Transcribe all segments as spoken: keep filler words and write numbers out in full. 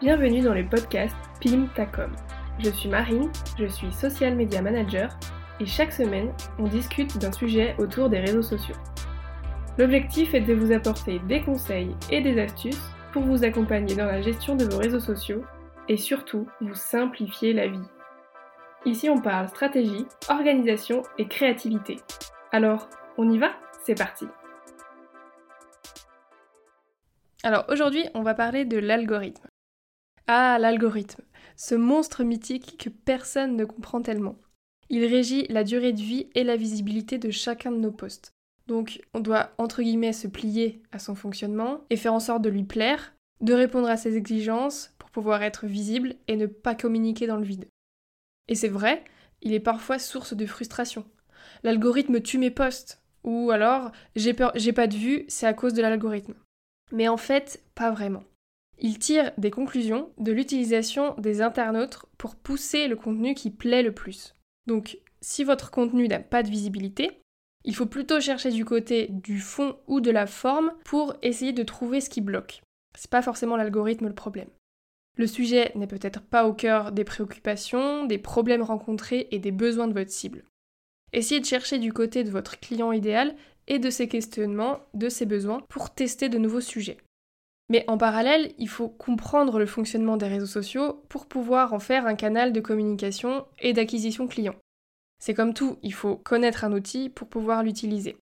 Bienvenue dans le podcast Pimpe ta Com. Je suis Marine, je suis Social Media Manager et chaque semaine, on discute d'un sujet autour des réseaux sociaux. L'objectif est de vous apporter des conseils et des astuces pour vous accompagner dans la gestion de vos réseaux sociaux et surtout vous simplifier la vie. Ici, on parle stratégie, organisation et créativité. Alors, on y va ? C'est parti ! Alors aujourd'hui, on va parler de l'algorithme. Ah, l'algorithme, ce monstre mythique que personne ne comprend tellement. Il régit la durée de vie et la visibilité de chacun de nos posts. Donc, on doit entre guillemets se plier à son fonctionnement et faire en sorte de lui plaire, de répondre à ses exigences pour pouvoir être visible et ne pas communiquer dans le vide. Et c'est vrai, il est parfois source de frustration. L'algorithme tue mes posts, ou alors j'ai peur, j'ai pas de vues, c'est à cause de l'algorithme. Mais en fait, pas vraiment. Il tire des conclusions de l'utilisation des internautes pour pousser le contenu qui plaît le plus. Donc, si votre contenu n'a pas de visibilité, il faut plutôt chercher du côté du fond ou de la forme pour essayer de trouver ce qui bloque. C'est pas forcément l'algorithme le problème. Le sujet n'est peut-être pas au cœur des préoccupations, des problèmes rencontrés et des besoins de votre cible. Essayez de chercher du côté de votre client idéal et de ses questionnements, de ses besoins, pour tester de nouveaux sujets. Mais en parallèle, il faut comprendre le fonctionnement des réseaux sociaux pour pouvoir en faire un canal de communication et d'acquisition client. C'est comme tout, il faut connaître un outil pour pouvoir l'utiliser.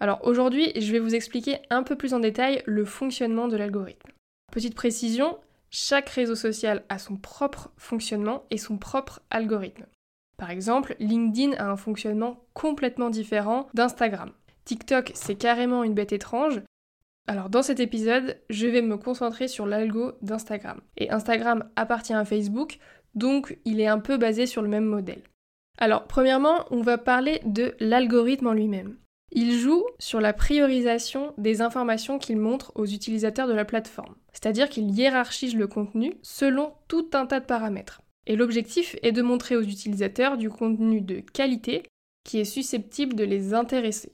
Alors aujourd'hui, je vais vous expliquer un peu plus en détail le fonctionnement de l'algorithme. Petite précision, chaque réseau social a son propre fonctionnement et son propre algorithme. Par exemple, LinkedIn a un fonctionnement complètement différent d'Instagram. TikTok, c'est carrément une bête étrange. Alors dans cet épisode, je vais me concentrer sur l'algo d'Instagram. Et Instagram appartient à Facebook, donc il est un peu basé sur le même modèle. Alors premièrement, on va parler de l'algorithme en lui-même. Il joue sur la priorisation des informations qu'il montre aux utilisateurs de la plateforme. C'est-à-dire qu'il hiérarchise le contenu selon tout un tas de paramètres. Et l'objectif est de montrer aux utilisateurs du contenu de qualité qui est susceptible de les intéresser.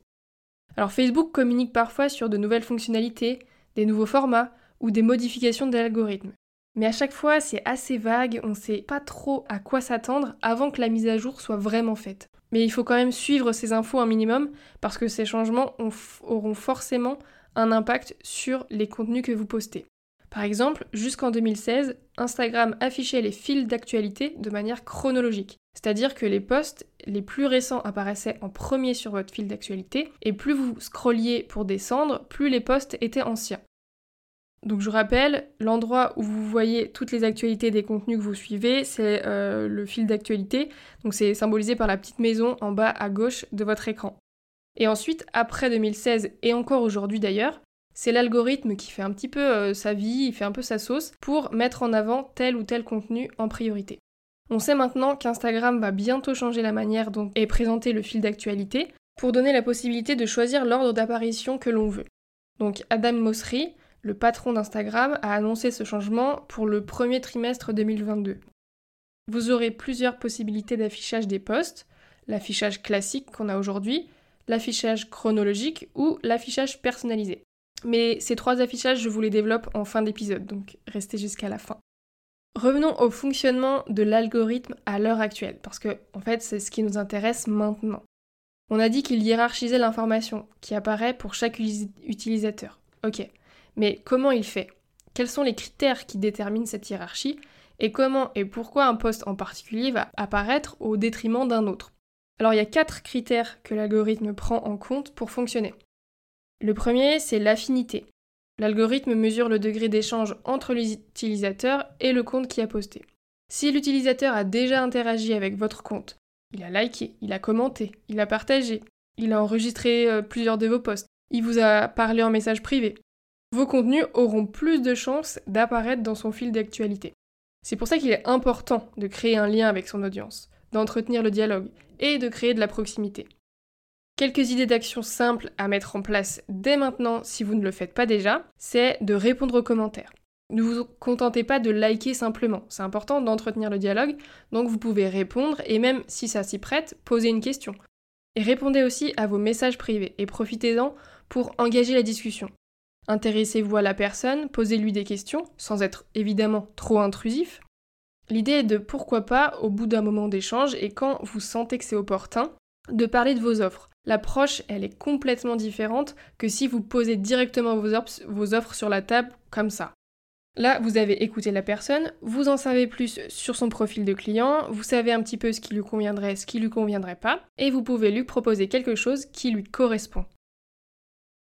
Alors Facebook communique parfois sur de nouvelles fonctionnalités, des nouveaux formats ou des modifications de l'algorithme. Mais à chaque fois, c'est assez vague, on ne sait pas trop à quoi s'attendre avant que la mise à jour soit vraiment faite. Mais il faut quand même suivre ces infos un minimum parce que ces changements auront forcément un impact sur les contenus que vous postez. Par exemple, jusqu'en deux mille seize, Instagram affichait les fils d'actualité de manière chronologique. C'est-à-dire que les posts les plus récents apparaissaient en premier sur votre fil d'actualité, et plus vous scrolliez pour descendre, plus les posts étaient anciens. Donc je rappelle, l'endroit où vous voyez toutes les actualités des contenus que vous suivez, c'est euh, le fil d'actualité, donc c'est symbolisé par la petite maison en bas à gauche de votre écran. Et ensuite, après deux mille seize, et encore aujourd'hui d'ailleurs, c'est l'algorithme qui fait un petit peu euh, sa vie, il fait un peu sa sauce pour mettre en avant tel ou tel contenu en priorité. On sait maintenant qu'Instagram va bientôt changer la manière dont est présenté le fil d'actualité pour donner la possibilité de choisir l'ordre d'apparition que l'on veut. Donc Adam Mosseri, le patron d'Instagram, a annoncé ce changement pour le premier trimestre deux mille vingt-deux. Vous aurez plusieurs possibilités d'affichage des posts, l'affichage classique qu'on a aujourd'hui, l'affichage chronologique ou l'affichage personnalisé. Mais ces trois affichages, je vous les développe en fin d'épisode, donc restez jusqu'à la fin. Revenons au fonctionnement de l'algorithme à l'heure actuelle, parce que, en fait, c'est ce qui nous intéresse maintenant. On a dit qu'il hiérarchisait l'information qui apparaît pour chaque utilisateur. Ok, mais comment il fait ? Quels sont les critères qui déterminent cette hiérarchie ? Et comment et pourquoi un poste en particulier va apparaître au détriment d'un autre ? Alors, il y a quatre critères que l'algorithme prend en compte pour fonctionner. Le premier, c'est l'affinité. L'algorithme mesure le degré d'échange entre l'utilisateur et le compte qui a posté. Si l'utilisateur a déjà interagi avec votre compte, il a liké, il a commenté, il a partagé, il a enregistré plusieurs de vos posts, il vous a parlé en message privé, vos contenus auront plus de chances d'apparaître dans son fil d'actualité. C'est pour ça qu'il est important de créer un lien avec son audience, d'entretenir le dialogue et de créer de la proximité. Quelques idées d'actions simples à mettre en place dès maintenant si vous ne le faites pas déjà, c'est de répondre aux commentaires. Ne vous contentez pas de liker simplement, c'est important d'entretenir le dialogue, donc vous pouvez répondre et même, si ça s'y prête, poser une question. Et répondez aussi à vos messages privés et profitez-en pour engager la discussion. Intéressez-vous à la personne, posez-lui des questions, sans être évidemment trop intrusif. L'idée est de, pourquoi pas, au bout d'un moment d'échange et quand vous sentez que c'est opportun, de parler de vos offres. L'approche, elle est complètement différente que si vous posez directement vos offres, vos offres sur la table, comme ça. Là, vous avez écouté la personne, vous en savez plus sur son profil de client, vous savez un petit peu ce qui lui conviendrait, ce qui lui conviendrait pas, et vous pouvez lui proposer quelque chose qui lui correspond.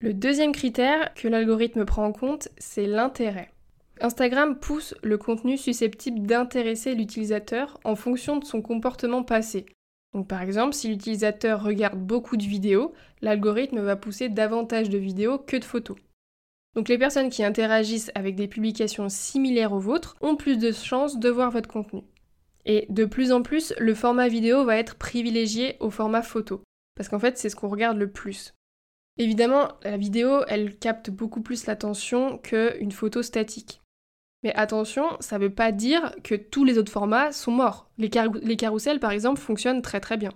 Le deuxième critère que l'algorithme prend en compte, c'est l'intérêt. Instagram pousse le contenu susceptible d'intéresser l'utilisateur en fonction de son comportement passé. Donc par exemple, si l'utilisateur regarde beaucoup de vidéos, l'algorithme va pousser davantage de vidéos que de photos. Donc les personnes qui interagissent avec des publications similaires aux vôtres ont plus de chances de voir votre contenu. Et de plus en plus, le format vidéo va être privilégié au format photo, parce qu'en fait, c'est ce qu'on regarde le plus. Évidemment, la vidéo, elle capte beaucoup plus l'attention qu'une photo statique. Mais attention, ça ne veut pas dire que tous les autres formats sont morts. Les, car- les carousels, par exemple, fonctionnent très très bien.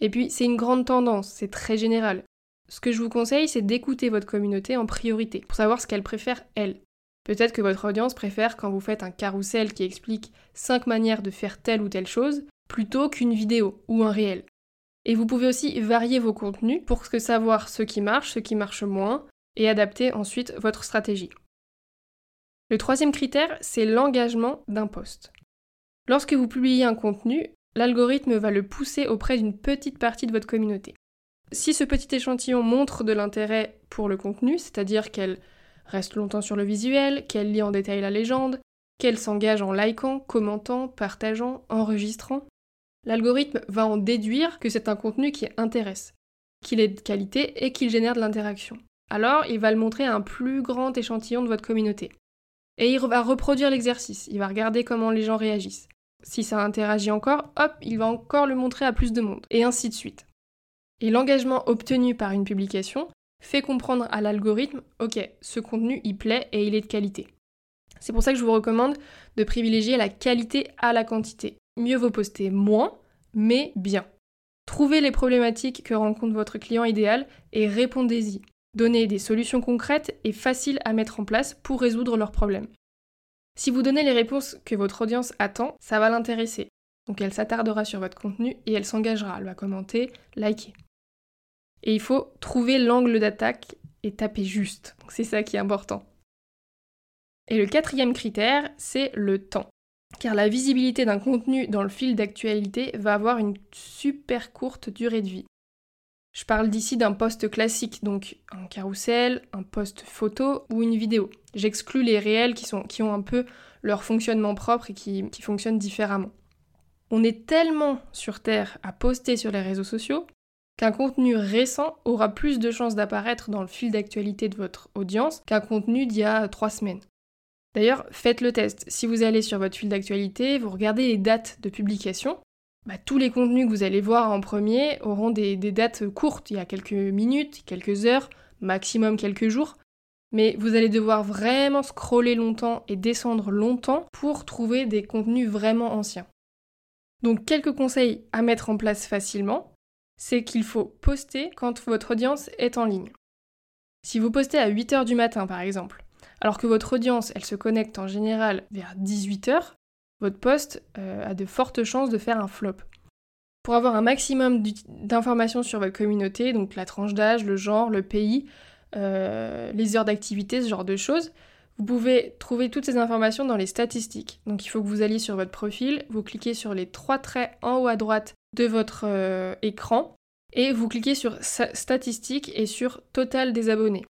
Et puis, c'est une grande tendance, c'est très général. Ce que je vous conseille, c'est d'écouter votre communauté en priorité, pour savoir ce qu'elle préfère, elle. Peut-être que votre audience préfère quand vous faites un carousel qui explique cinq manières de faire telle ou telle chose, plutôt qu'une vidéo ou un réel. Et vous pouvez aussi varier vos contenus pour que savoir ce qui marche, ce qui marche moins, et adapter ensuite votre stratégie. Le troisième critère, c'est l'engagement d'un post. Lorsque vous publiez un contenu, l'algorithme va le pousser auprès d'une petite partie de votre communauté. Si ce petit échantillon montre de l'intérêt pour le contenu, c'est-à-dire qu'elle reste longtemps sur le visuel, qu'elle lit en détail la légende, qu'elle s'engage en likant, commentant, partageant, enregistrant, l'algorithme va en déduire que c'est un contenu qui intéresse, qu'il est de qualité et qu'il génère de l'interaction. Alors, il va le montrer à un plus grand échantillon de votre communauté. Et il va reproduire l'exercice, il va regarder comment les gens réagissent. Si ça interagit encore, hop, il va encore le montrer à plus de monde, et ainsi de suite. Et l'engagement obtenu par une publication fait comprendre à l'algorithme « Ok, ce contenu, il plaît et il est de qualité ». C'est pour ça que je vous recommande de privilégier la qualité à la quantité. Mieux vaut poster moins, mais bien. Trouvez les problématiques que rencontre votre client idéal et répondez-y. Donnez des solutions concrètes et faciles à mettre en place pour résoudre leurs problèmes. Si vous donnez les réponses que votre audience attend, ça va l'intéresser. Donc elle s'attardera sur votre contenu et elle s'engagera, elle va commenter, liker. Et il faut trouver l'angle d'attaque et taper juste. Donc c'est ça qui est important. Et le quatrième critère, c'est le temps. Car la visibilité d'un contenu dans le fil d'actualité va avoir une super courte durée de vie. Je parle d'ici d'un post classique, donc un carrousel, un post photo ou une vidéo. J'exclus les réels qui, sont, qui ont un peu leur fonctionnement propre et qui, qui fonctionnent différemment. On est tellement sur Terre à poster sur les réseaux sociaux qu'un contenu récent aura plus de chances d'apparaître dans le fil d'actualité de votre audience qu'un contenu d'il y a trois semaines. D'ailleurs, faites le test. Si vous allez sur votre fil d'actualité, vous regardez les dates de publication, bah, tous les contenus que vous allez voir en premier auront des, des dates courtes, il y a quelques minutes, quelques heures, maximum quelques jours, mais vous allez devoir vraiment scroller longtemps et descendre longtemps pour trouver des contenus vraiment anciens. Donc quelques conseils à mettre en place facilement, c'est qu'il faut poster quand votre audience est en ligne. Si vous postez à huit heures du matin par exemple, alors que votre audience elle se connecte en général vers dix-huit heures, votre post euh, a de fortes chances de faire un flop. Pour avoir un maximum d'informations sur votre communauté, donc la tranche d'âge, le genre, le pays, euh, les heures d'activité, ce genre de choses, vous pouvez trouver toutes ces informations dans les statistiques. Donc il faut que vous alliez sur votre profil, vous cliquez sur les trois traits en haut à droite de votre euh, écran et vous cliquez sur statistiques et sur total des abonnés.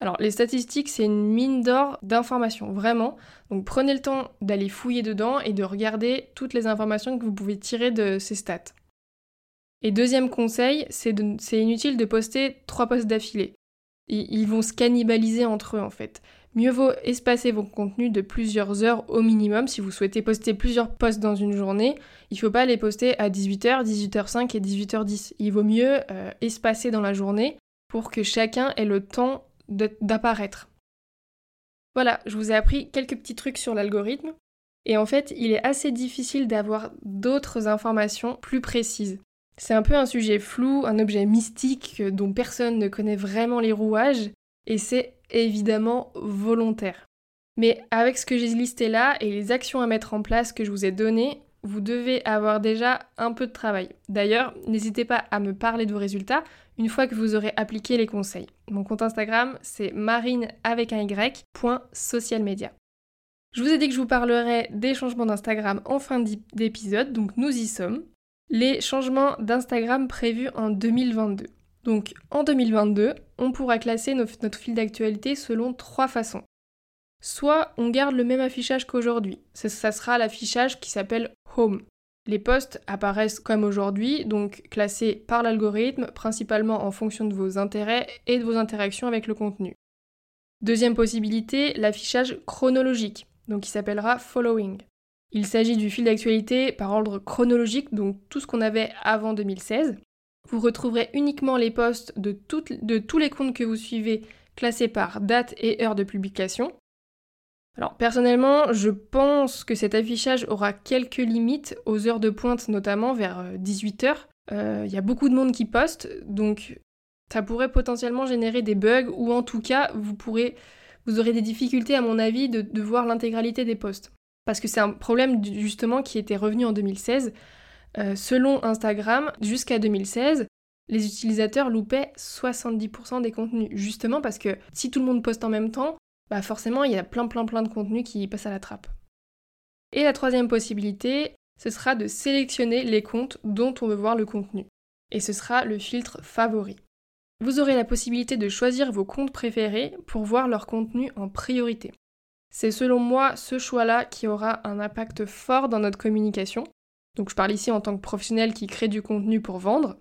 Alors les statistiques, c'est une mine d'or d'informations, vraiment. Donc prenez le temps d'aller fouiller dedans et de regarder toutes les informations que vous pouvez tirer de ces stats. Et deuxième conseil, c'est, de, c'est inutile de poster trois posts d'affilée. Ils, ils vont se cannibaliser entre eux en fait. Mieux vaut espacer vos contenus de plusieurs heures au minimum. Si vous souhaitez poster plusieurs posts dans une journée, il ne faut pas les poster à dix-huit heures, dix-huit heures cinq et dix-huit heures dix. Il vaut mieux euh, espacer dans la journée pour que chacun ait le temps de, d'apparaître. Voilà, je vous ai appris quelques petits trucs sur l'algorithme. Et en fait, il est assez difficile d'avoir d'autres informations plus précises. C'est un peu un sujet flou, un objet mystique dont personne ne connaît vraiment les rouages, et c'est évidemment volontaire. Mais avec ce que j'ai listé là et les actions à mettre en place que je vous ai données, vous devez avoir déjà un peu de travail. D'ailleurs, n'hésitez pas à me parler de vos résultats une fois que vous aurez appliqué les conseils. Mon compte Instagram, c'est marine avec un y, point social media. Je vous ai dit que je vous parlerais des changements d'Instagram en fin d'épisode, donc nous y sommes. Les changements d'Instagram prévus en deux mille vingt-deux. Donc en deux mille vingt-deux, on pourra classer notre fil d'actualité selon trois façons. Soit on garde le même affichage qu'aujourd'hui, ça, ça sera l'affichage qui s'appelle « Home ». Les posts apparaissent comme aujourd'hui, donc classés par l'algorithme, principalement en fonction de vos intérêts et de vos interactions avec le contenu. Deuxième possibilité, l'affichage chronologique, donc qui s'appellera « Following ». Il s'agit du fil d'actualité par ordre chronologique, donc tout ce qu'on avait avant deux mille seize. Vous retrouverez uniquement les posts de, toutes, de tous les comptes que vous suivez, classés par date et heure de publication. Alors personnellement, je pense que cet affichage aura quelques limites, aux heures de pointe notamment, vers dix-huit heures. Euh, y a beaucoup de monde qui poste, donc ça pourrait potentiellement générer des bugs, ou en tout cas, vous, pourrez, vous aurez des difficultés à mon avis de, de voir l'intégralité des posts. Parce que c'est un problème justement qui était revenu en deux mille seize. Euh, selon Instagram, jusqu'à deux mille seize, les utilisateurs loupaient soixante-dix pour cent des contenus, justement parce que si tout le monde poste en même temps, bah forcément, il y a plein plein plein de contenus qui passent à la trappe. Et la troisième possibilité, ce sera de sélectionner les comptes dont on veut voir le contenu. Et ce sera le filtre favori. Vous aurez la possibilité de choisir vos comptes préférés pour voir leur contenu en priorité. C'est selon moi ce choix-là qui aura un impact fort dans notre communication. Donc je parle ici en tant que professionnel qui crée du contenu pour vendre.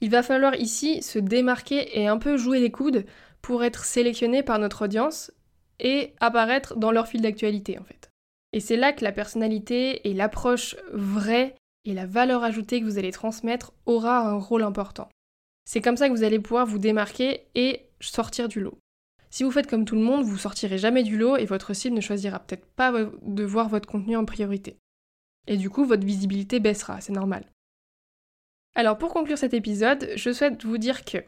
Il va falloir ici se démarquer et un peu jouer les coudes pour être sélectionné par notre audience et apparaître dans leur fil d'actualité en fait. Et c'est là que la personnalité et l'approche vraie et la valeur ajoutée que vous allez transmettre aura un rôle important. C'est comme ça que vous allez pouvoir vous démarquer et sortir du lot. Si vous faites comme tout le monde, vous sortirez jamais du lot et votre cible ne choisira peut-être pas de voir votre contenu en priorité. Et du coup, votre visibilité baissera, c'est normal. Alors pour conclure cet épisode, je souhaite vous dire que,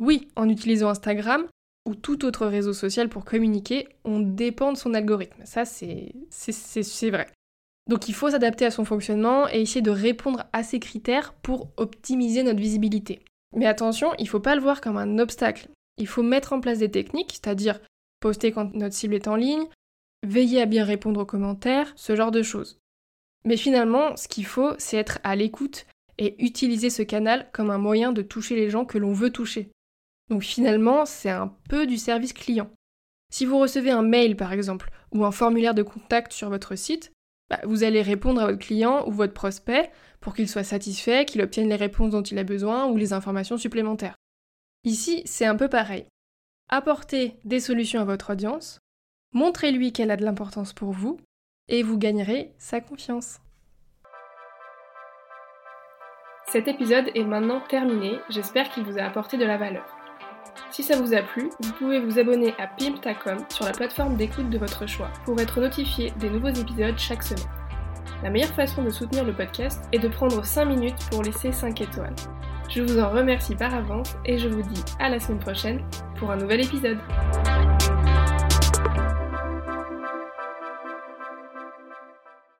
oui, en utilisant Instagram, ou tout autre réseau social pour communiquer, on dépend de son algorithme. Ça, c'est, c'est, c'est, c'est vrai. Donc il faut s'adapter à son fonctionnement et essayer de répondre à ses critères pour optimiser notre visibilité. Mais attention, il ne faut pas le voir comme un obstacle. Il faut mettre en place des techniques, c'est-à-dire poster quand notre cible est en ligne, veiller à bien répondre aux commentaires, ce genre de choses. Mais finalement, ce qu'il faut, c'est être à l'écoute et utiliser ce canal comme un moyen de toucher les gens que l'on veut toucher. Donc finalement, c'est un peu du service client. Si vous recevez un mail par exemple, ou un formulaire de contact sur votre site, bah, vous allez répondre à votre client ou votre prospect pour qu'il soit satisfait, qu'il obtienne les réponses dont il a besoin ou les informations supplémentaires. Ici, c'est un peu pareil. Apportez des solutions à votre audience, montrez-lui qu'elle a de l'importance pour vous, et vous gagnerez sa confiance. Cet épisode est maintenant terminé, j'espère qu'il vous a apporté de la valeur. Si ça vous a plu, vous pouvez vous abonner à Pimpe ta Com sur la plateforme d'écoute de votre choix pour être notifié des nouveaux épisodes chaque semaine. La meilleure façon de soutenir le podcast est de prendre cinq minutes pour laisser cinq étoiles. Je vous en remercie par avance et je vous dis à la semaine prochaine pour un nouvel épisode.